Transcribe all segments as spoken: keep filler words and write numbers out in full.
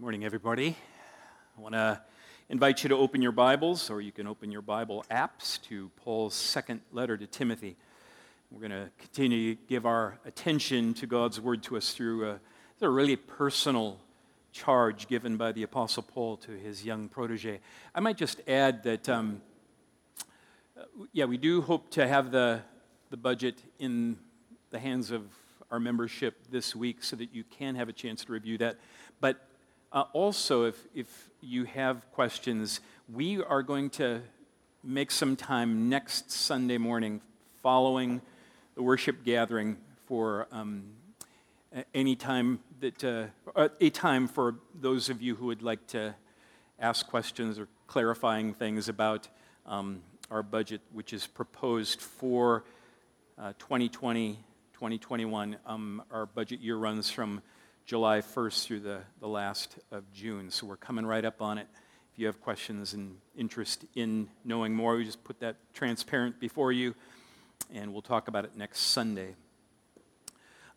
Morning, everybody. I want to invite you to open your Bibles, or you can open your Bible apps, to Paul's second letter to Timothy. We're going to continue to give our attention to God's Word to us through a, a really personal charge given by the Apostle Paul to his young protege. I might just add that, um, yeah, we do hope to have the the budget in the hands of our membership this week so that you can have a chance to review that. But Uh, also, if, if you have questions, we are going to make some time next Sunday morning following the worship gathering for um, any time that uh, a time for those of you who would like to ask questions or clarifying things about um, our budget, which is proposed for uh, twenty twenty, twenty twenty-one. Um, our budget year runs from July first through the, the last of June, so we're coming right up on it. If you have questions and interest in knowing more, we just put that transparent before you, and we'll talk about it next Sunday.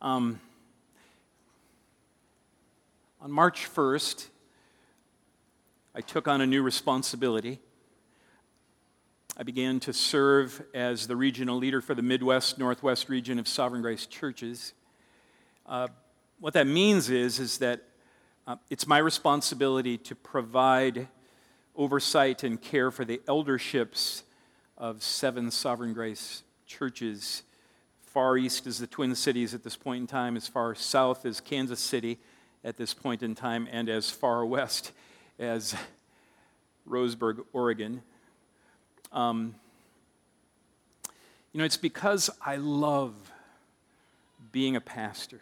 Um, on March first, I took on a new responsibility. I began to serve as the regional leader for the Midwest, Northwest region of Sovereign Grace Churches. Uh, What that means is, is that uh, it's my responsibility to provide oversight and care for the elderships of seven Sovereign Grace churches. Far east is the Twin Cities at this point in time, as far south as Kansas City at this point in time, and as far west as Roseburg, Oregon. Um, you know, it's because I love being a pastor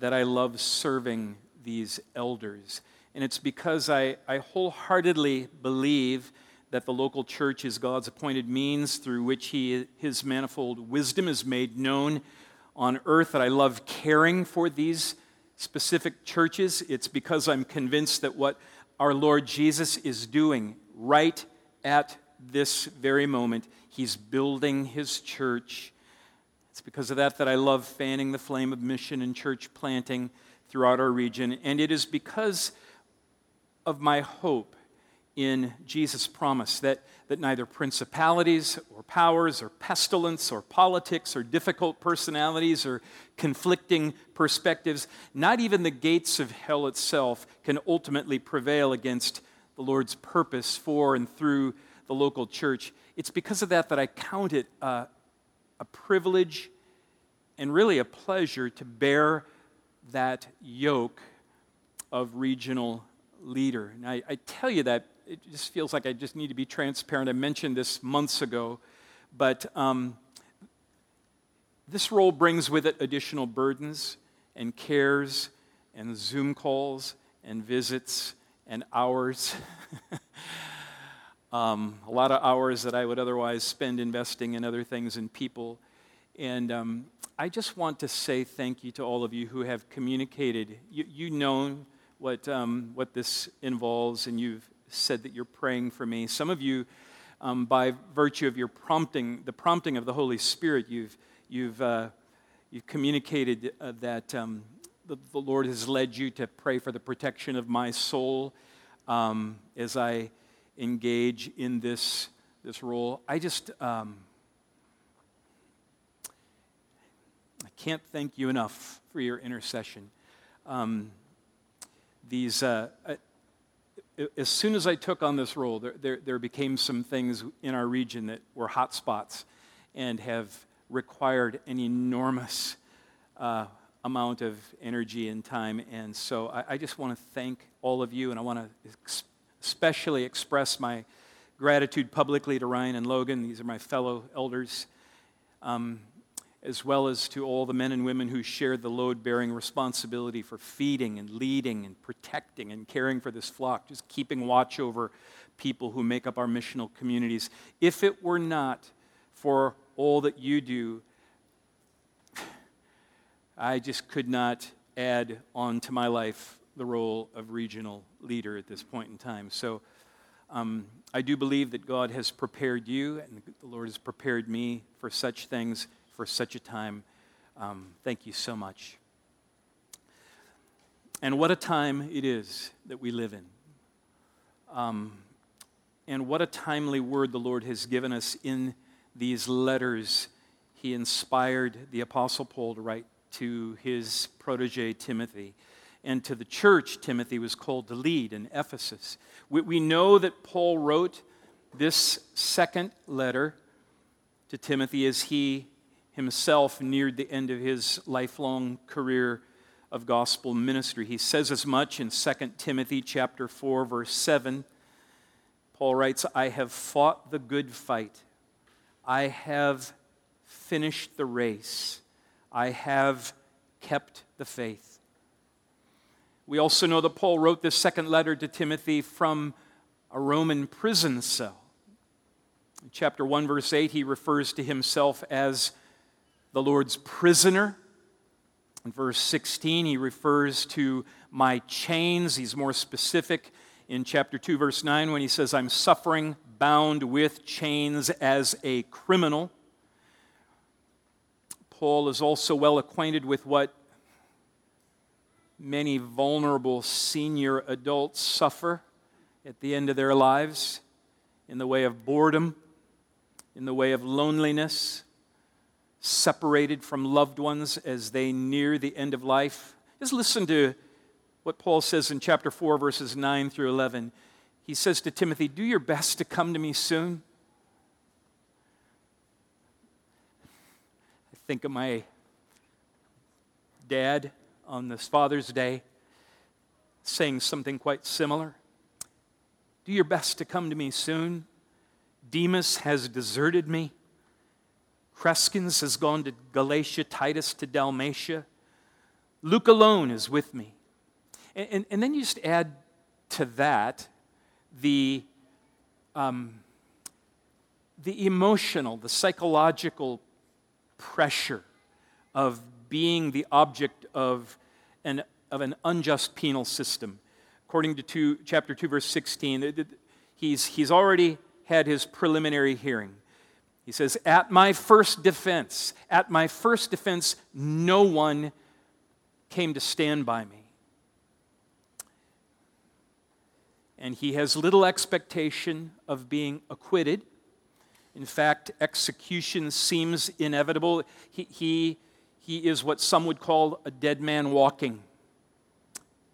that I love serving these elders. And it's because I, I wholeheartedly believe that the local church is God's appointed means through which he, his manifold wisdom is made known on earth, that I love caring for these specific churches. It's because I'm convinced that what our Lord Jesus is doing right at this very moment, he's building his church. It's because of that that I love fanning the flame of mission and church planting throughout our region. And it is because of my hope in Jesus' promise that, that neither principalities or powers or pestilence or politics or difficult personalities or conflicting perspectives, not even the gates of hell itself, can ultimately prevail against the Lord's purpose for and through the local church. It's because of that that I count it uh, a privilege and really a pleasure to bear that yoke of regional leader. And I, I tell you that, it just feels like I just need to be transparent. I mentioned this months ago, but um, this role brings with it additional burdens and cares and Zoom calls and visits and hours. Um, a lot of hours that I would otherwise spend investing in other things and people. And um, I just want to say thank you to all of you who have communicated. You, you know what um, what this involves, and you've said that you're praying for me. Some of you, um, by virtue of your prompting, the prompting of the Holy Spirit, you've you've uh, you've communicated uh, that um, the, the Lord has led you to pray for the protection of my soul um, as I engage in this this role. I just um, I can't thank you enough for your intercession. Um, these uh, I, as soon as I took on this role, there, there there became some things in our region that were hot spots and have required an enormous uh, amount of energy and time. And so I, I just want to thank all of you, and I want to Ex- especially express my gratitude publicly to Ryan and Logan. These are my fellow elders, um, as well as to all the men and women who shared the load-bearing responsibility for feeding and leading and protecting and caring for this flock, just keeping watch over people who make up our missional communities. If it were not for all that you do, I just could not add on to my life the role of regional leader at this point in time. So um, I do believe that God has prepared you, and the Lord has prepared me for such things, for such a time. Um, thank you so much. And what a time it is that we live in. Um, and what a timely word the Lord has given us in these letters he inspired the Apostle Paul to write to his protege Timothy, and to the church Timothy was called to lead in Ephesus. We, we know that Paul wrote this second letter to Timothy as he himself neared the end of his lifelong career of gospel ministry. He says as much in Second Timothy chapter four, verse seven. Paul writes, "I have fought the good fight. I have finished the race. I have kept the faith." We also know that Paul wrote this second letter to Timothy from a Roman prison cell. In chapter one, verse eight, he refers to himself as the Lord's prisoner. In verse sixteen, he refers to my chains. He's more specific in chapter two, verse nine, when he says, "I'm suffering, bound with chains as a criminal." Paul is also well acquainted with what many vulnerable senior adults suffer at the end of their lives in the way of boredom, in the way of loneliness, separated from loved ones as they near the end of life. Just listen to what Paul says in chapter four, verses nine through eleven. He says to Timothy, "Do your best to come to me soon." Think of my dad on this Father's Day saying something quite similar. "Do your best to come to me soon. Demas has deserted me. Crescens has gone to Galatia, Titus to Dalmatia. Luke alone is with me." And, and, and then you just add to that the um, the emotional, the psychological pressure of being the object of an of an unjust penal system. According to two, chapter two, verse sixteen, he's, he's already had his preliminary hearing. He says, at my first defense, at my first defense, no one came to stand by me. And he has little expectation of being acquitted. In fact, execution seems inevitable. He, he, he is what some would call a dead man walking.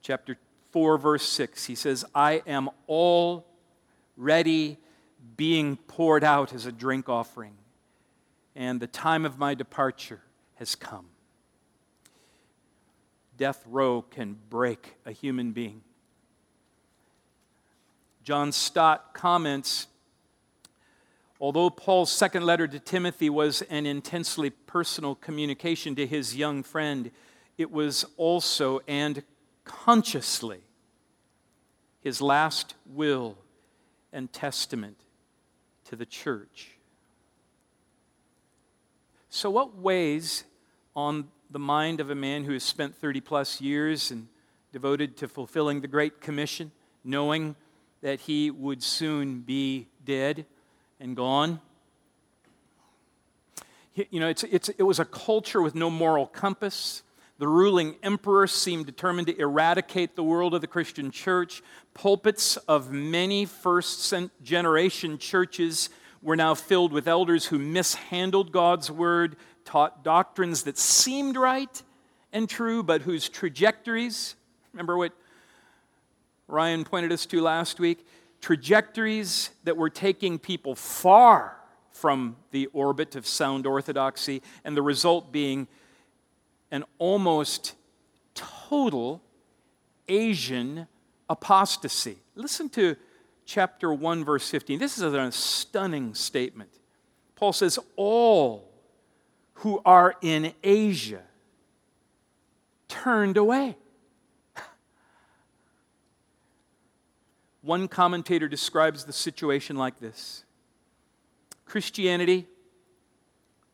Chapter four, verse six, he says, "I am already being poured out as a drink offering, and the time of my departure has come." Death row can break a human being. John Stott comments, although Paul's second letter to Timothy was an intensely personal communication to his young friend, it was also and consciously his last will and testament to the church. So what weighs on the mind of a man who has spent thirty plus years and devoted to fulfilling the Great Commission, knowing that he would soon be dead and gone? You know, it's, it's, it was a culture with no moral compass. The ruling emperor seemed determined to eradicate the world of the Christian church. Pulpits of many first-generation churches were now filled with elders who mishandled God's word, taught doctrines that seemed right and true, but whose trajectories, remember what Ryan pointed us to last week? Trajectories that were taking people far from the orbit of sound orthodoxy, and the result being an almost total Asian apostasy. Listen to chapter one, verse fifteen. This is a stunning statement. Paul says, "All who are in Asia turned away." One commentator describes the situation like this: Christianity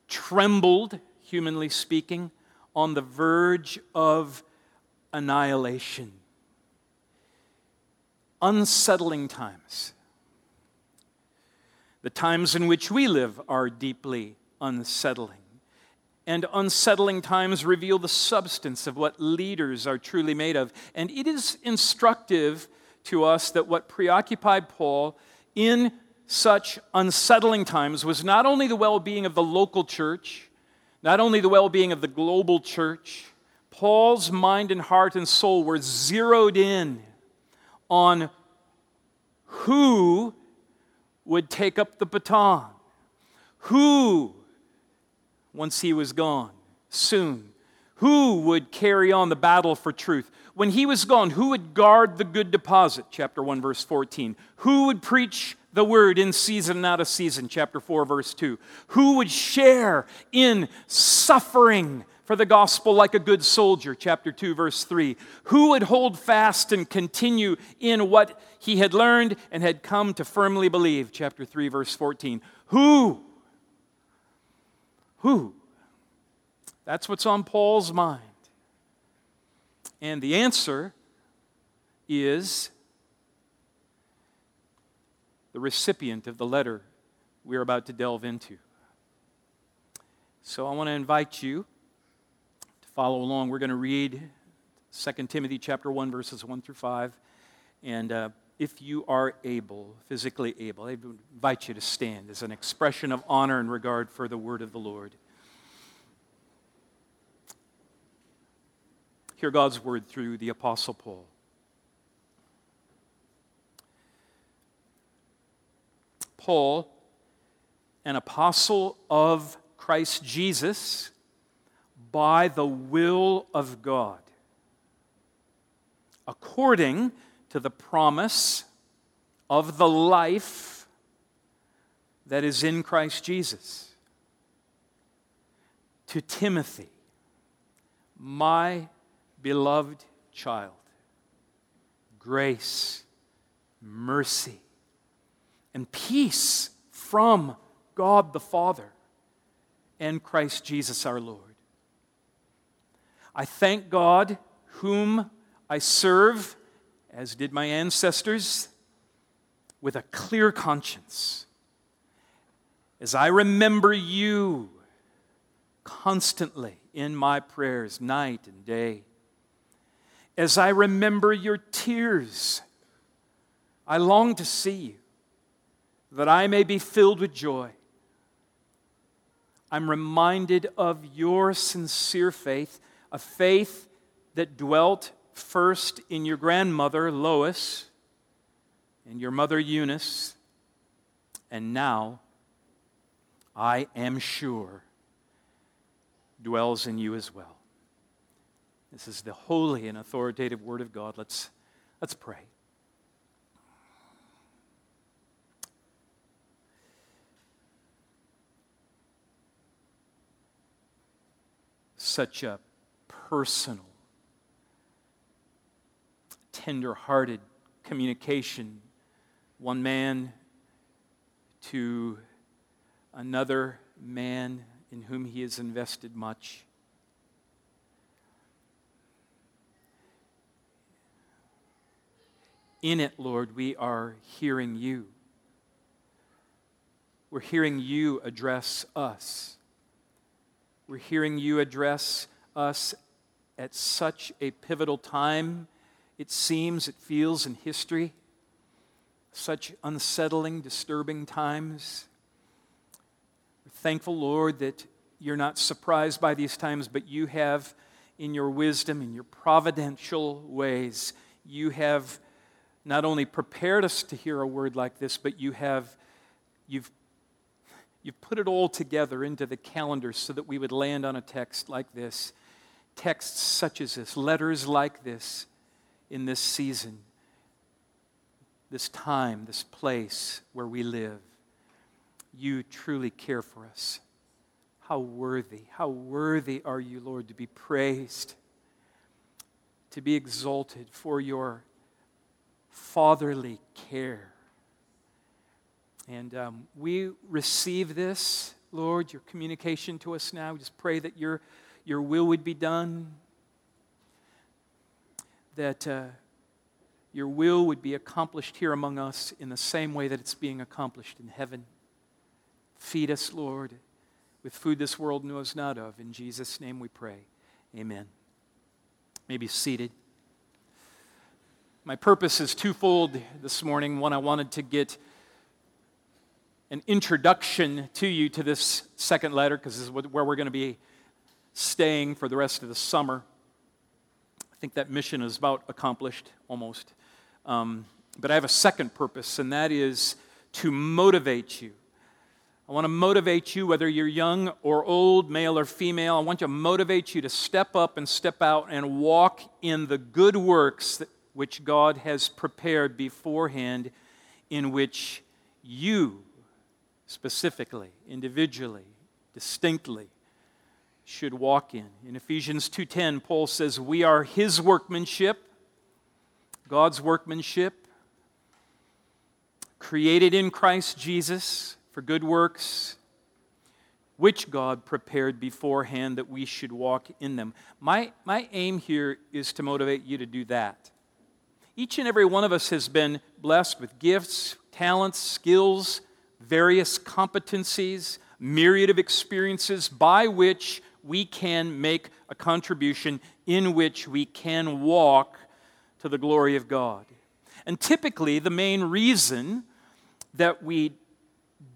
trembled, humanly speaking, on the verge of annihilation. Unsettling times. The times in which we live are deeply unsettling. and unsettling times reveal the substance of what leaders are truly made of. And it is instructive to us that what preoccupied Paul in such unsettling times was not only the well-being of the local church, not only the well-being of the global church. Paul's mind and heart and soul were zeroed in on who would take up the baton, who, once he was gone, soon, who would carry on the battle for truth. When he was gone, who would guard the good deposit, chapter one, verse fourteen? Who would preach the word in season and out of season, chapter four, verse two? Who would share in suffering for the gospel like a good soldier, chapter two, verse three? Who would hold fast and continue in what he had learned and had come to firmly believe, chapter three, verse fourteen? Who? Who? That's what's on Paul's mind. And the answer is the recipient of the letter we're about to delve into. So I want to invite you follow along. We're going to read Second Timothy chapter one, verses one through five. And uh, if you are able, physically able, I invite you to stand as an expression of honor and regard for the word of the Lord. Hear God's word through the Apostle Paul. Paul, an apostle of Christ Jesus, by the will of God, according to the promise of the life that is in Christ Jesus, to Timothy, my beloved child, grace, mercy, and peace from God the Father and Christ Jesus our Lord. I thank God, whom I serve, as did my ancestors, with a clear conscience, as I remember you constantly in my prayers, night and day. As I remember your tears, I long to see you, that I may be filled with joy. I'm reminded of your sincere faith, a faith that dwelt first in your grandmother, Lois, and your mother, Eunice, and now, I am sure, dwells in you as well. This is the holy and authoritative word of God. Let's, let's pray. Such a personal, tender-hearted communication, one man to another man in whom he has invested much. In it, Lord, we are hearing you. We're hearing you address us. We're hearing you address us at such a pivotal time, it seems, it feels, in history, such unsettling, disturbing times. We're thankful, Lord, that you're not surprised by these times, but you have, in your wisdom, in your providential ways, you have not only prepared us to hear a word like this, but you have, you've you've put it all together into the calendar so that we would land on a text like this. Texts such as this, letters like this in this season, this time, this place where we live. You truly care for us. How worthy, how worthy are you, Lord, to be praised, to be exalted for your fatherly care. And um, we receive this, Lord, your communication to us now. We just pray that your Your will would be done, that uh, your will would be accomplished here among us in the same way that it's being accomplished in heaven. Feed us, Lord, with food this world knows not of. In Jesus' name we pray. Amen. You may be seated. My purpose is twofold this morning. One, I wanted to get an introduction to you to this second letter, because this is where we're going to be staying for the rest of the summer. I think that mission is about accomplished, almost. Um, but I have a second purpose, and that is to motivate you. I want to motivate you, whether you're young or old, male or female. I want to motivate you to step up and step out and walk in the good works that, which God has prepared beforehand, in which you specifically, individually, distinctly, should walk in. In Ephesians two ten, Paul says, we are His workmanship, God's workmanship, created in Christ Jesus for good works, which God prepared beforehand that we should walk in them. My, my aim here is to motivate you to do that. Each and every one of us has been blessed with gifts, talents, skills, various competencies, myriad of experiences by which we can make a contribution, in which we can walk to the glory of God. And typically, the main reason that we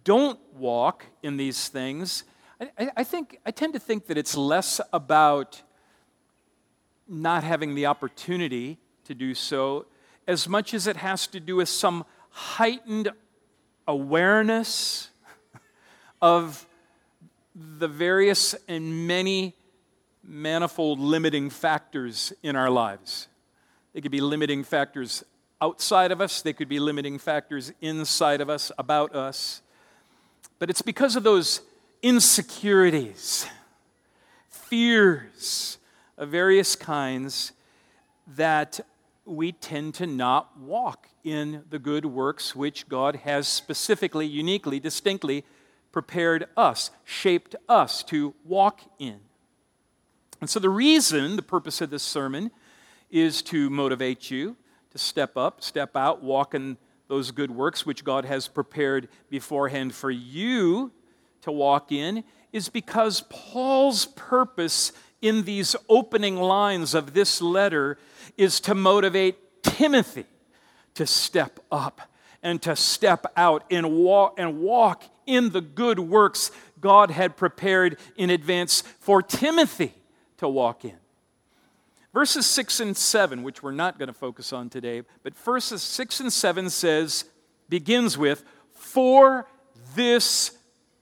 don't walk in these things, I, I think, I tend to think that it's less about not having the opportunity to do so, as much as it has to do with some heightened awareness of the various and many manifold limiting factors in our lives. They could be limiting factors outside of us. They could be limiting factors inside of us, about us. But it's because of those insecurities, fears of various kinds, that we tend to not walk in the good works which God has specifically, uniquely, distinctly prepared us, shaped us to walk in. And so the reason, the purpose of this sermon is to motivate you to step up, step out, walk in those good works which God has prepared beforehand for you to walk in, is because Paul's purpose in these opening lines of this letter is to motivate Timothy to step up and to step out and walk, and walk in the good works God had prepared in advance for Timothy to walk in. Verses six and seven, which we're not going to focus on today, but verses six and seven says, begins with, for this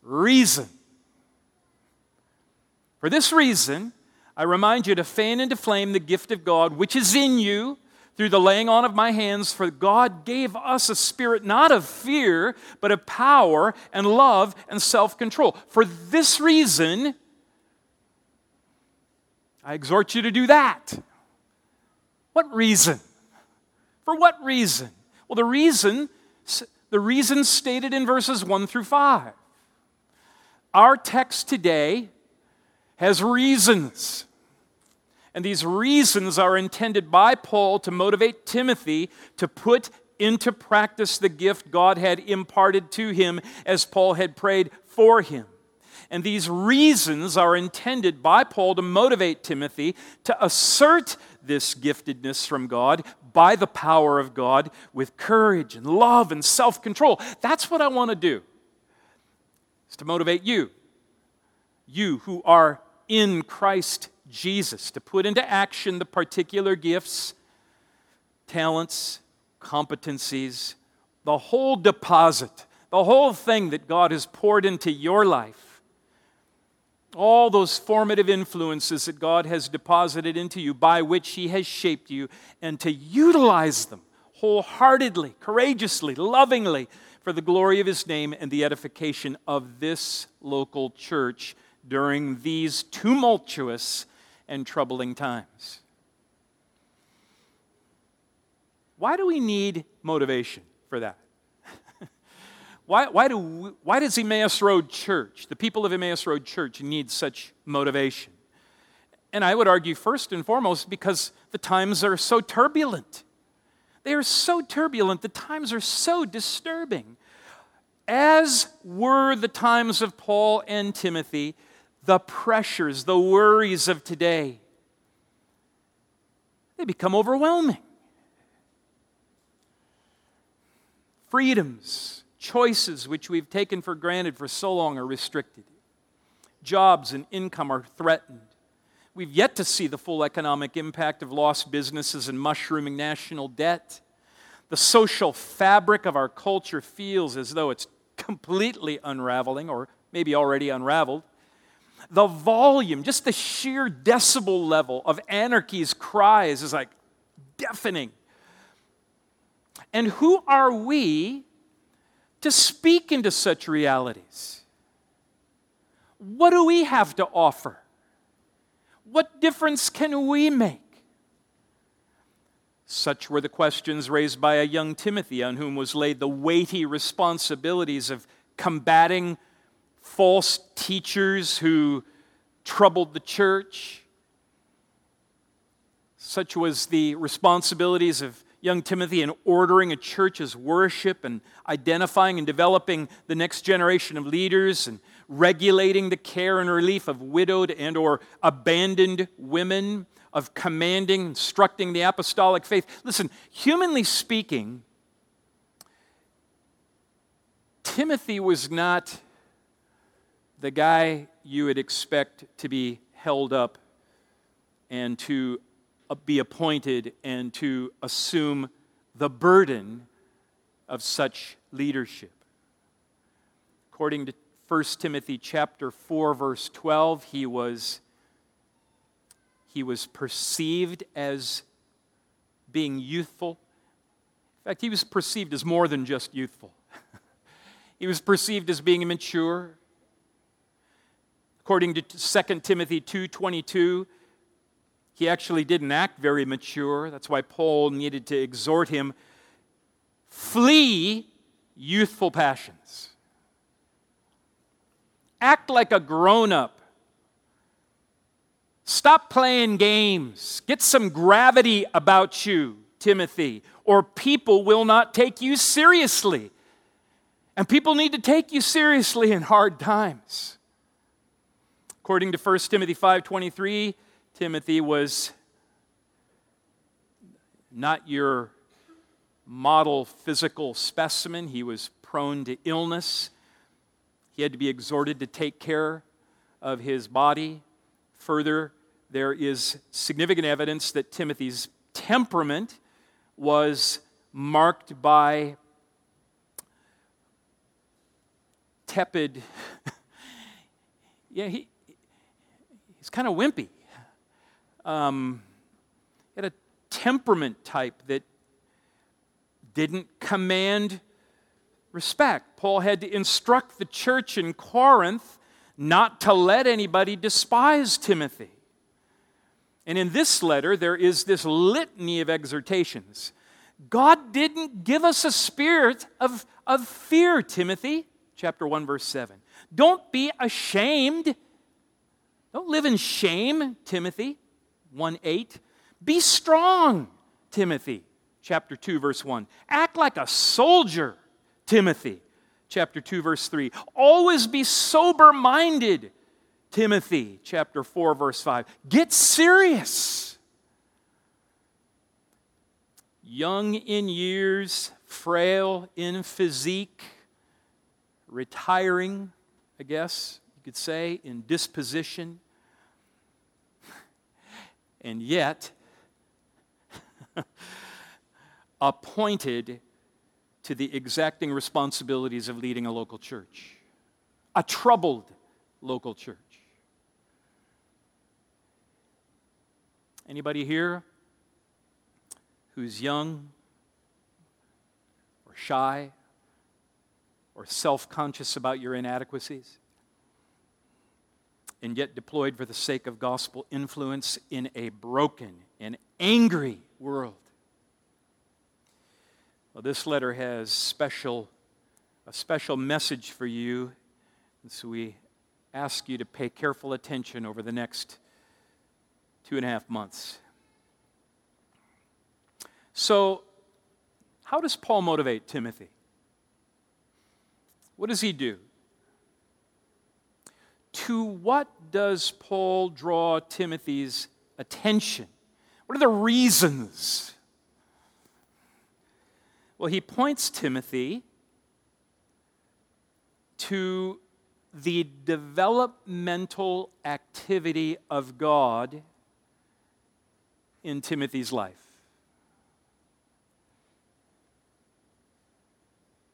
reason. For this reason, I remind you to fan into flame the gift of God, which is in you through the laying on of my hands. For God gave us a spirit not of fear, but of power and love and self-control. For this reason, I exhort you to do that. What reason? For what reason? Well, the reason, the reason stated in verses one through five. Our text today has reasons. And these reasons are intended by Paul to motivate Timothy to put into practice the gift God had imparted to him as Paul had prayed for him. And these reasons are intended by Paul to motivate Timothy to assert this giftedness from God by the power of God with courage and love and self-control. That's what I want to do, is to motivate you, you who are in Christ Jesus, to put into action the particular gifts, talents, competencies, the whole deposit, the whole thing that God has poured into your life, all those formative influences that God has deposited into you by which He has shaped you, and to utilize them wholeheartedly, courageously, lovingly, for the glory of His name and the edification of this local church during these tumultuous and troubling times. Why do we need motivation for that? why, why, do we, why does Emmaus Road Church, the people of Emmaus Road Church, need such motivation? And I would argue first and foremost because the times are so turbulent. They are so turbulent. The times are so disturbing. as were the times of Paul and Timothy, the pressures, the worries of today, they become overwhelming. Freedoms, choices which we've taken for granted for so long are restricted. Jobs and income are threatened. We've yet to see the full economic impact of lost businesses and mushrooming national debt. The social fabric of our culture feels as though it's completely unraveling, or maybe already unraveled. The volume, just the sheer decibel level of anarchy's cries is like deafening. And who are we to speak into such realities? What do we have to offer? What difference can we make? Such were the questions raised by a young Timothy, on whom was laid the weighty responsibilities of combating false teachers who troubled the church. Such was the responsibilities of young Timothy in ordering a church's worship and identifying and developing the next generation of leaders and regulating the care and relief of widowed and or abandoned women, of commanding, instructing the apostolic faith. Listen, humanly speaking, Timothy was not the guy you would expect to be held up and to be appointed and to assume the burden of such leadership. According to First Timothy chapter four, verse twelve, he was, he was perceived as being youthful. In fact, he was perceived as more than just youthful. He was perceived as being immature. According to Second Timothy two twenty-two, he actually didn't act very mature. That's why Paul needed to exhort him, flee youthful passions. Act like a grown-up. Stop playing games. Get some gravity about you, Timothy, or people will not take you seriously. And people need to take you seriously in hard times. According to First Timothy five twenty-three, Timothy was not your model physical specimen. He was prone to illness. He had to be exhorted to take care of his body. Further, there is significant evidence that Timothy's temperament was marked by tepid. yeah, he, he's kind of wimpy. Um, he had a temperament type that didn't command respect. Paul had to instruct the church in Corinth not to let anybody despise Timothy. And in this letter, there is this litany of exhortations. God didn't give us a spirit of, of fear, Timothy. Chapter one, verse seven. Don't be ashamed. Don't live in shame, Timothy. one eight. Be strong, Timothy, chapter two, verse one. Act like a soldier, Timothy, chapter two, verse three. Always be sober-minded, Timothy, chapter four, verse five. Get serious. Young in years, frail in physique, retiring, I guess you could say, in disposition. And yet, appointed to the exacting responsibilities of leading a local church, a troubled local church. Anybody here who's young or shy or self-conscious about your inadequacies, and yet deployed for the sake of gospel influence in a broken and angry world? Well, this letter has special, a special message for you, and so we ask you to pay careful attention over the next two and a half months. So, how does Paul motivate Timothy? What does he do? To what does Paul draw Timothy's attention? What are the reasons? Well, he points Timothy to the developmental activity of God in Timothy's life.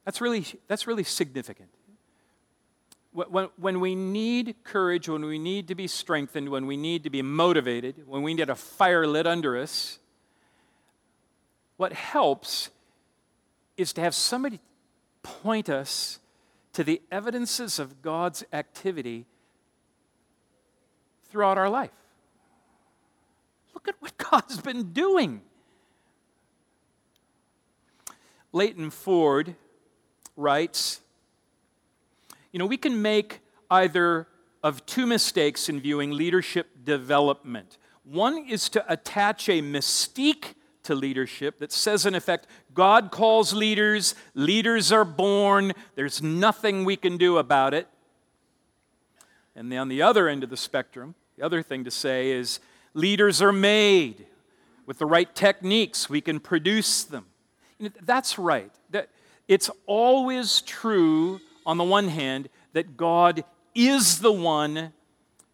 That's really, that's really significant. When, when we need courage, when we need to be strengthened, when we need to be motivated, when we need a fire lit under us, what helps is to have somebody point us to the evidences of God's activity throughout our life. Look at what God's been doing. Leighton Ford writes, you know, we can make either of two mistakes in viewing leadership development. One is to attach a mystique to leadership that says, in effect, God calls leaders, leaders are born, there's nothing we can do about it. And on the other end of the spectrum, the other thing to say is, leaders are made. With the right techniques, we can produce them. You know, that's right. That it's always true, on the one hand, that God is the one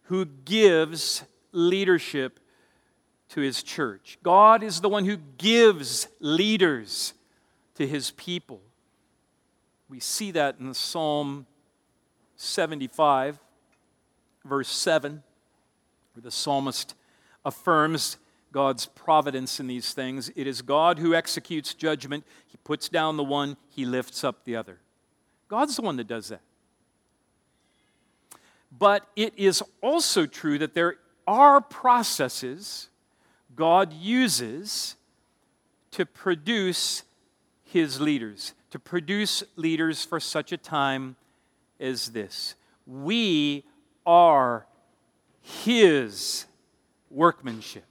who gives leadership to his church. God is the one who gives leaders to his people. We see that in Psalm seventy-five, verse seven, where the psalmist affirms God's providence in these things. It is God who executes judgment. He puts down the one, he lifts up the other. God's the one that does that. But it is also true that there are processes God uses to produce his leaders, to produce leaders for such a time as this. We are his workmanship.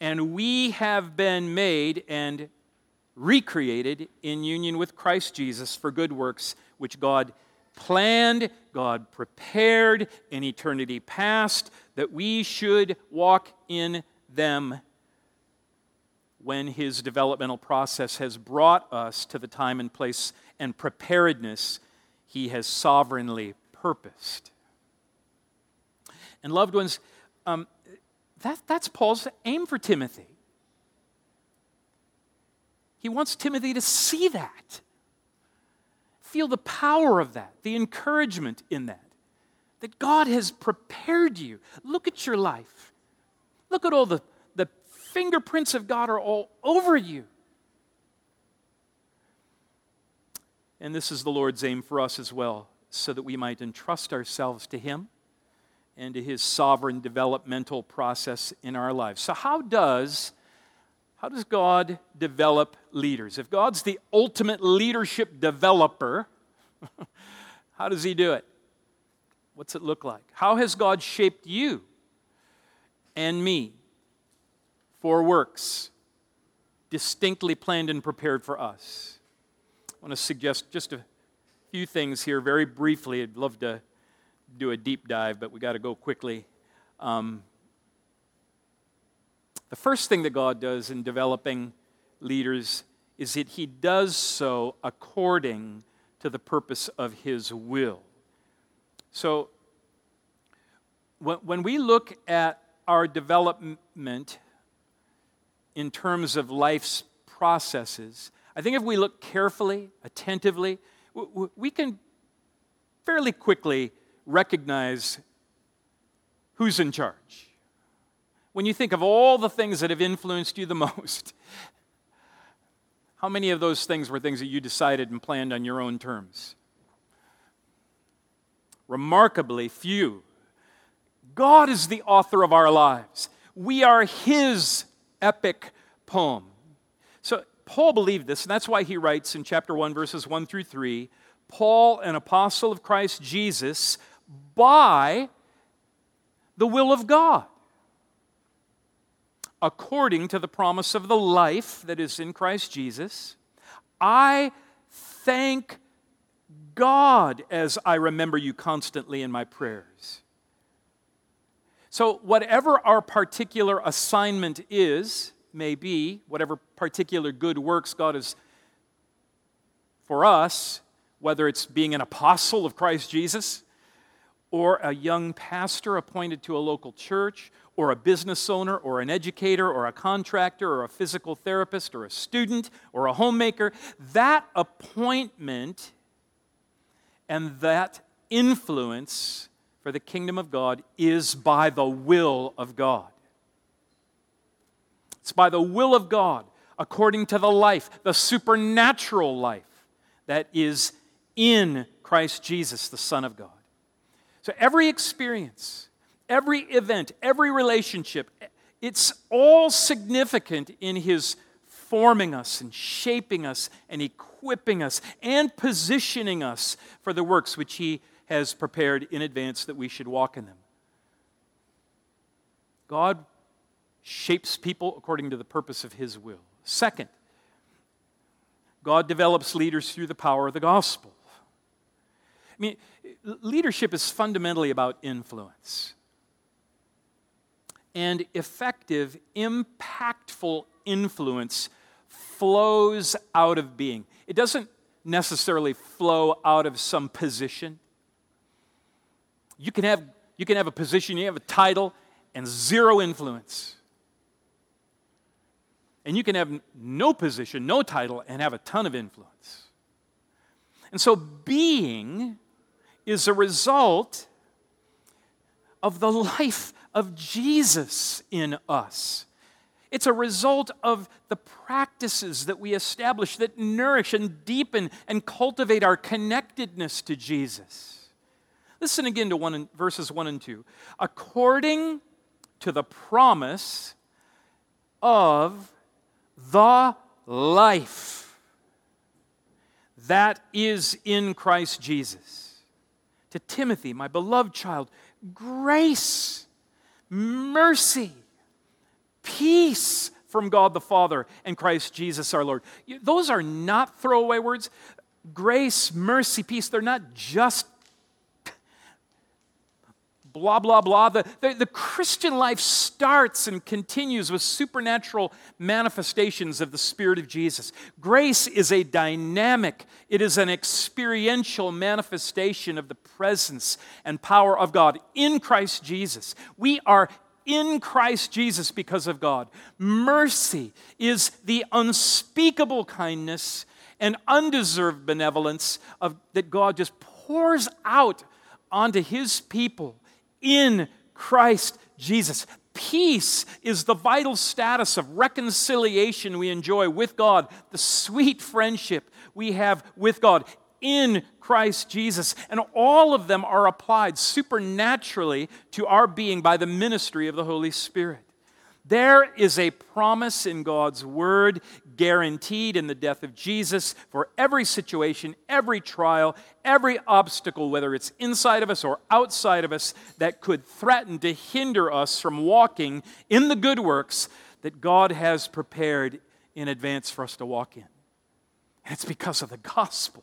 And we have been made and recreated in union with Christ Jesus for good works, which God planned, God prepared in eternity past, that we should walk in them when his developmental process has brought us to the time and place and preparedness he has sovereignly purposed. And loved ones, um, that, that's Paul's aim for Timothy. He wants Timothy to see that, feel the power of that, the encouragement in that, that God has prepared you. Look at your life. Look at all the, the fingerprints of God are all over you. And this is the Lord's aim for us as well, so that we might entrust ourselves to him and to his sovereign developmental process in our lives. So how does... How does God develop leaders? If God's the ultimate leadership developer, how does he do it? What's it look like? How has God shaped you and me for works distinctly planned and prepared for us? I want to suggest just a few things here very briefly. I'd love to do a deep dive, but we got to go quickly. Um, The first thing that God does in developing leaders is that he does so according to the purpose of his will. So when we look at our development in terms of life's processes, I think if we look carefully, attentively, we can fairly quickly recognize who's in charge. When you think of all the things that have influenced you the most, how many of those things were things that you decided and planned on your own terms? Remarkably few. God is the author of our lives. We are his epic poem. So Paul believed this, and that's why he writes in chapter one, verses one through three, Paul, an apostle of Christ Jesus, by the will of God, according to the promise of the life that is in Christ Jesus, I thank God as I remember you constantly in my prayers. So whatever our particular assignment is, may be, whatever particular good works God has for us, whether it's being an apostle of Christ Jesus, or a young pastor appointed to a local church, or a business owner, or an educator, or a contractor, or a physical therapist, or a student, or a homemaker, that appointment and that influence for the kingdom of God is by the will of God. It's by the will of God, according to the life, the supernatural life that is in Christ Jesus, the Son of God. So every experience, every event, every relationship, it's all significant in His forming us and shaping us and equipping us and positioning us for the works which He has prepared in advance that we should walk in them. God shapes people according to the purpose of His will. Second, God develops leaders through the power of the gospel. I mean, leadership is fundamentally about influence. And effective, impactful influence flows out of being. It doesn't necessarily flow out of some position. You can have, you can have a position, you have a title, and zero influence. And you can have no position, no title, and have a ton of influence. And so being is a result of the life of Jesus in us. It's a result of the practices that we establish that nourish and deepen and cultivate our connectedness to Jesus. Listen again to one in, verses one and two. According to the promise of the life that is in Christ Jesus. To Timothy, my beloved child, grace, mercy, peace from God the Father and Christ Jesus our Lord. Those are not throwaway words. Grace, mercy, peace, they're not just blah, blah, blah. The, the, the Christian life starts and continues with supernatural manifestations of the Spirit of Jesus. Grace is a dynamic, it is an experiential manifestation of the presence and power of God in Christ Jesus. We are in Christ Jesus because of God. Mercy is the unspeakable kindness and undeserved benevolence of, that God just pours out onto His people in Christ Jesus. Peace is the vital status of reconciliation we enjoy with God, the sweet friendship we have with God in Christ Jesus. And all of them are applied supernaturally to our being by the ministry of the Holy Spirit. There is a promise in God's Word guaranteed in the death of Jesus for every situation, every trial, every obstacle, whether it's inside of us or outside of us, that could threaten to hinder us from walking in the good works that God has prepared in advance for us to walk in. And it's because of the gospel.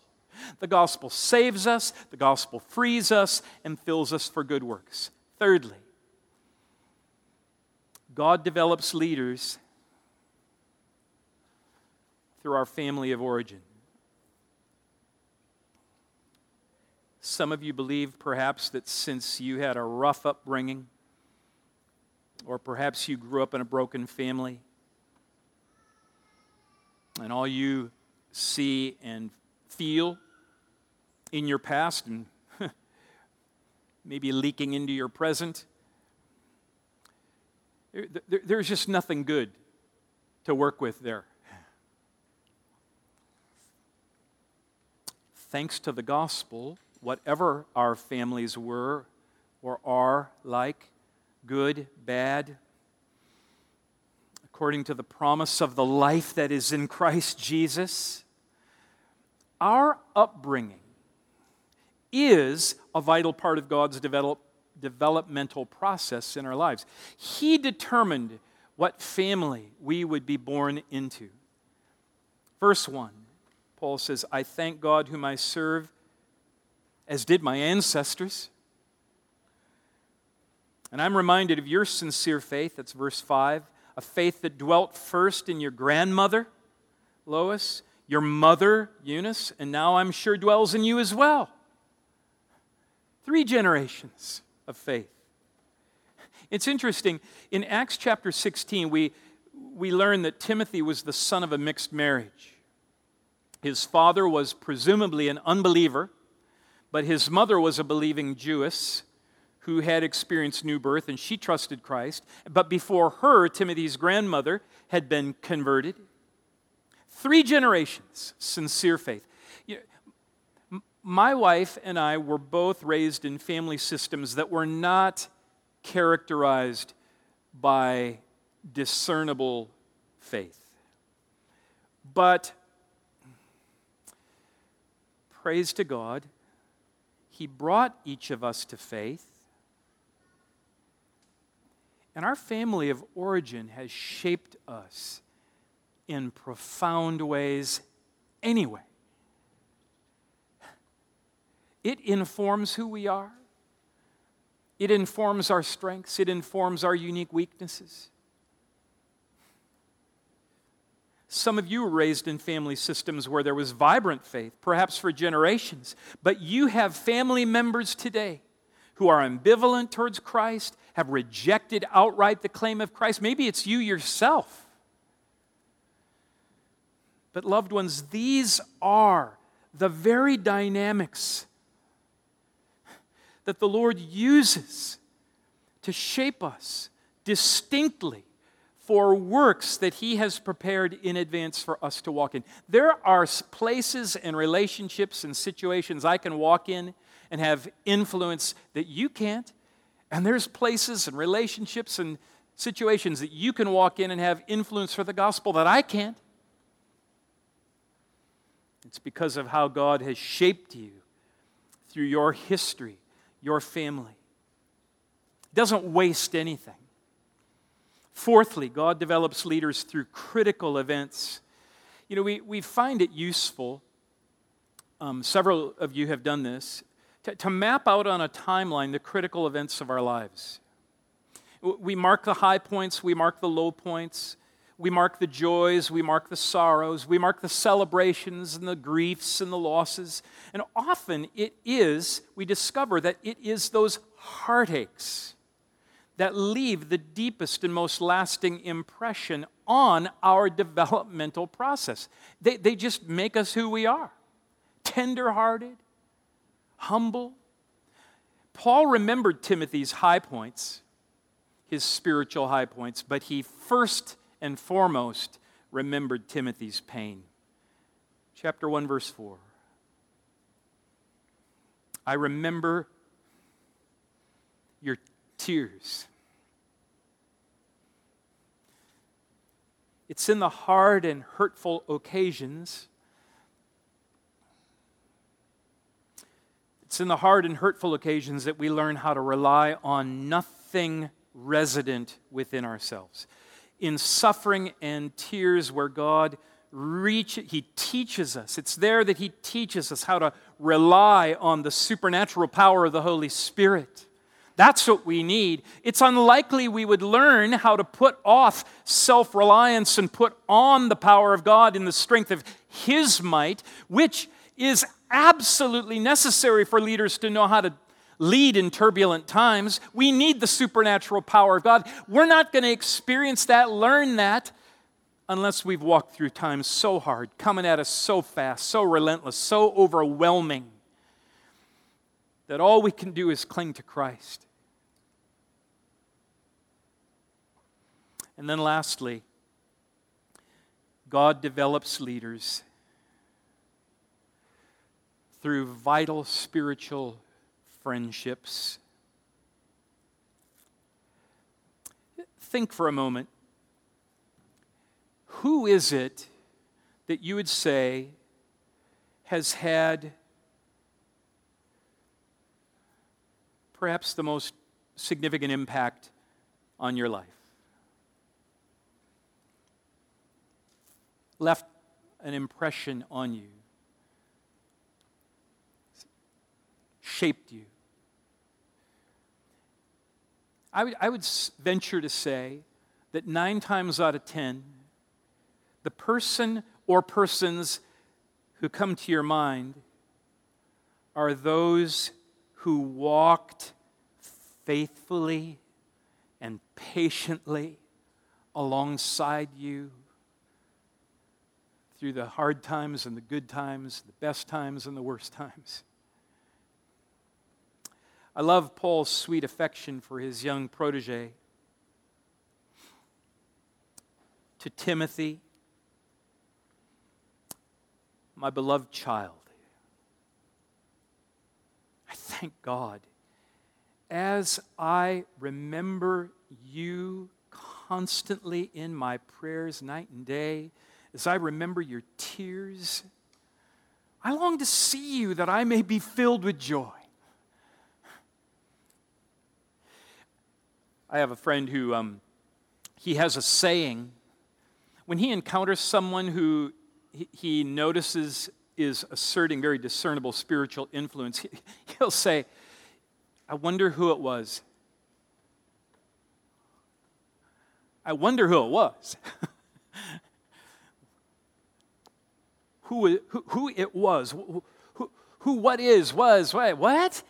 The gospel saves us, the gospel frees us, and fills us for good works. Thirdly, God develops leaders through our family of origin. Some of you believe perhaps that since you had a rough upbringing, or perhaps you grew up in a broken family, and all you see and feel in your past and maybe leaking into your present, there's just nothing good to work with there. Thanks to the gospel, whatever our families were or are like, good, bad, according to the promise of the life that is in Christ Jesus, our upbringing is a vital part of God's development. developmental process in our lives. He determined what family we would be born into. Verse one, Paul says, I thank God whom I serve as did my ancestors. And I'm reminded of your sincere faith, that's verse five, a faith that dwelt first in your grandmother, Lois, your mother, Eunice, and now I'm sure dwells in you as well. Three generations of faith. It's interesting, in Acts chapter sixteen, we, we learn that Timothy was the son of a mixed marriage. His father was presumably an unbeliever, but his mother was a believing Jewess who had experienced new birth, and she trusted Christ. But before her, Timothy's grandmother had been converted. Three generations, sincere faith. You know, my wife and I were both raised in family systems that were not characterized by discernible faith. But praise to God, He brought each of us to faith. And our family of origin has shaped us in profound ways anyway. It informs who we are. It informs our strengths. It informs our unique weaknesses. Some of you were raised in family systems where there was vibrant faith, perhaps for generations, but you have family members today who are ambivalent towards Christ, have rejected outright the claim of Christ. Maybe it's you yourself. But loved ones, these are the very dynamics that the Lord uses to shape us distinctly for works that He has prepared in advance for us to walk in. There are places and relationships and situations I can walk in and have influence that you can't. And there's places and relationships and situations that you can walk in and have influence for the gospel that I can't. It's because of how God has shaped you through your history, your family. It doesn't waste anything. Fourthly, God develops leaders through critical events. You know, we, we find it useful, um, several of you have done this, to, to map out on a timeline the critical events of our lives. We mark the high points, we mark the low points, we mark the joys, we mark the sorrows, we mark the celebrations and the griefs and the losses. And often it is, we discover that it is those heartaches that leave the deepest and most lasting impression on our developmental process. They, they just make us who we are, tender-hearted, humble. Paul remembered Timothy's high points, his spiritual high points, but he first and foremost remembered Timothy's pain. Chapter one, verse four. I remember your tears. It's in the hard and hurtful occasions. It's in the hard and hurtful occasions that we learn how to rely on nothing resident within ourselves. In suffering and tears where God reaches, He teaches us. It's there that He teaches us how to rely on the supernatural power of the Holy Spirit. That's what we need. It's unlikely we would learn how to put off self-reliance and put on the power of God in the strength of His might, which is absolutely necessary for leaders to know how to lead in turbulent times. We need the supernatural power of God. We're not going to experience that, learn that, unless we've walked through times so hard, coming at us so fast, so relentless, so overwhelming, that all we can do is cling to Christ. And then lastly, God develops leaders through vital spiritual friendships. Think for a moment. Who is it that you would say has had perhaps the most significant impact on your life? Left an impression on you. shaped you. I would, I would venture to say that nine times out of ten, the person or persons who come to your mind are those who walked faithfully and patiently alongside you through the hard times and the good times, the best times and the worst times. I love Paul's sweet affection for his young protege. To Timothy, my beloved child, I thank God as I remember you constantly in my prayers night and day, as I remember your tears, I long to see you that I may be filled with joy. I have a friend who, um, he has a saying. When he encounters someone who he notices is asserting very discernible spiritual influence, he'll say, I wonder who it was. I wonder who it was. who, who, who it was. Who, who, who what is, was, what? What?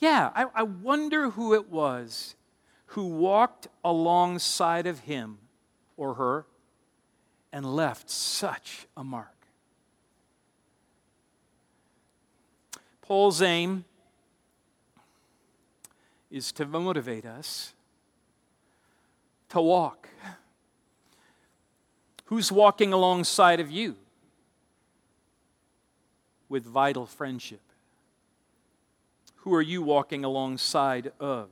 yeah, I, I wonder who it was who walked alongside of him or her and left such a mark. Paul's aim is to motivate us to walk. Who's walking alongside of you with vital friendship? Who are you walking alongside of?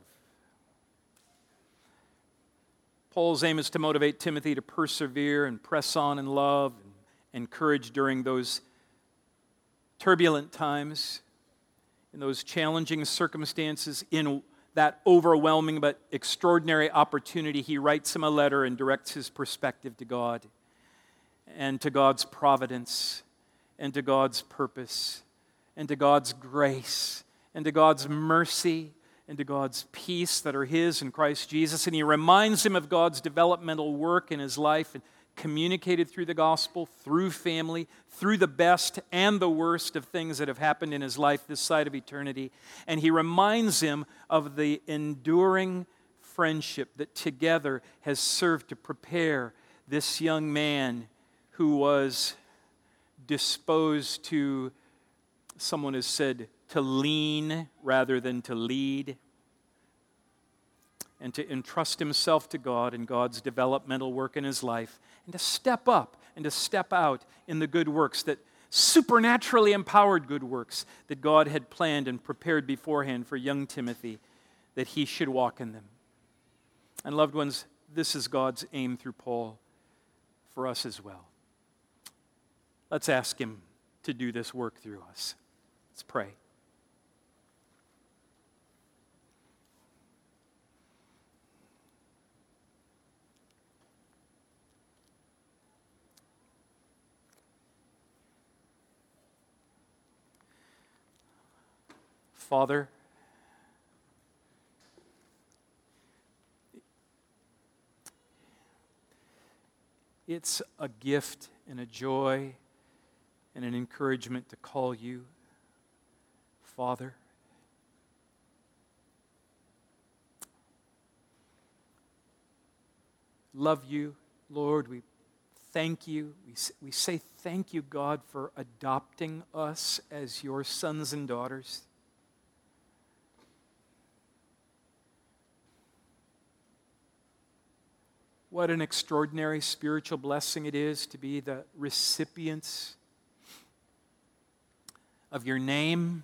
Paul's aim is to motivate Timothy to persevere and press on in love and courage during those turbulent times, in those challenging circumstances, in that overwhelming but extraordinary opportunity. He writes him a letter and directs his perspective to God and to God's providence and to God's purpose and to God's grace and to God's mercy and to God's peace that are his in Christ Jesus. And he reminds him of God's developmental work in his life and communicated through the gospel, through family, through the best and the worst of things that have happened in his life this side of eternity. And he reminds him of the enduring friendship that together has served to prepare this young man who was disposed to, someone has said, to lean rather than to lead, and to entrust himself to God and God's developmental work in his life, and to step up and to step out in the good works, that supernaturally empowered good works that God had planned and prepared beforehand for young Timothy, that he should walk in them. And loved ones, this is God's aim through Paul for us as well. Let's ask him to do this work through us. Let's pray. Father, it's a gift and a joy and an encouragement to call you Father. Love you, Lord. We thank you. We, we say thank you, God, for adopting us as your sons and daughters. What an extraordinary spiritual blessing it is to be the recipients of your name,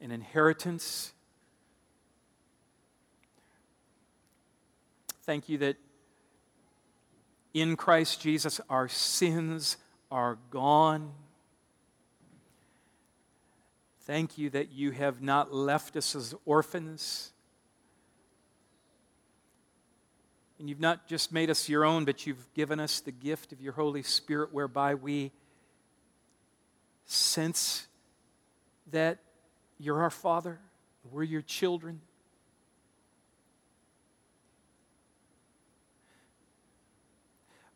an inheritance. Thank you that in Christ Jesus our sins are gone. Thank you that you have not left us as orphans. And you've not just made us your own, but you've given us the gift of your Holy Spirit, whereby we sense that you're our Father, we're your children.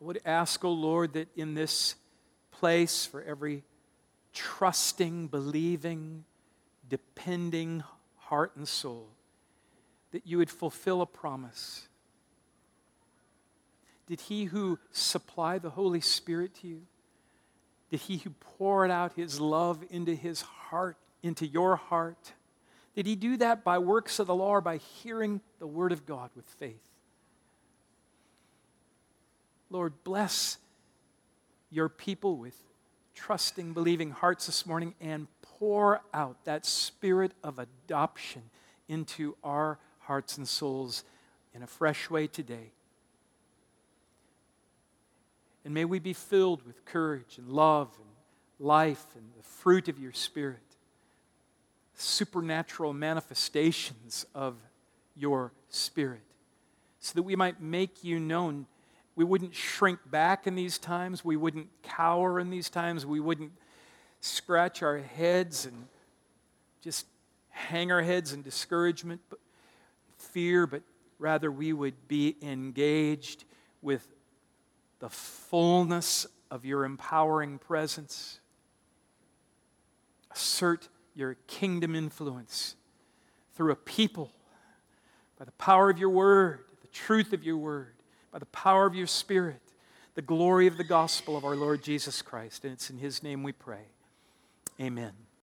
I would ask, O Lord, that in this place for every trusting, believing, depending heart and soul, that you would fulfill a promise. Did he who supply the Holy Spirit to you, did he who poured out his love into his heart, into your heart, did he do that by works of the law or by hearing the word of God with faith? Lord, bless your people with trusting, believing hearts this morning and pour out that spirit of adoption into our hearts and souls in a fresh way today. And may we be filled with courage and love and life and the fruit of your Spirit. Supernatural manifestations of your Spirit. So that we might make you known. We wouldn't shrink back in these times. We wouldn't cower in these times. We wouldn't scratch our heads and just hang our heads in discouragement, but fear, but rather we would be engaged with the fullness of your empowering presence. Assert your kingdom influence through a people, by the power of your word, the truth of your word, by the power of your Spirit, the glory of the gospel of our Lord Jesus Christ. And it's in his name we pray. Amen.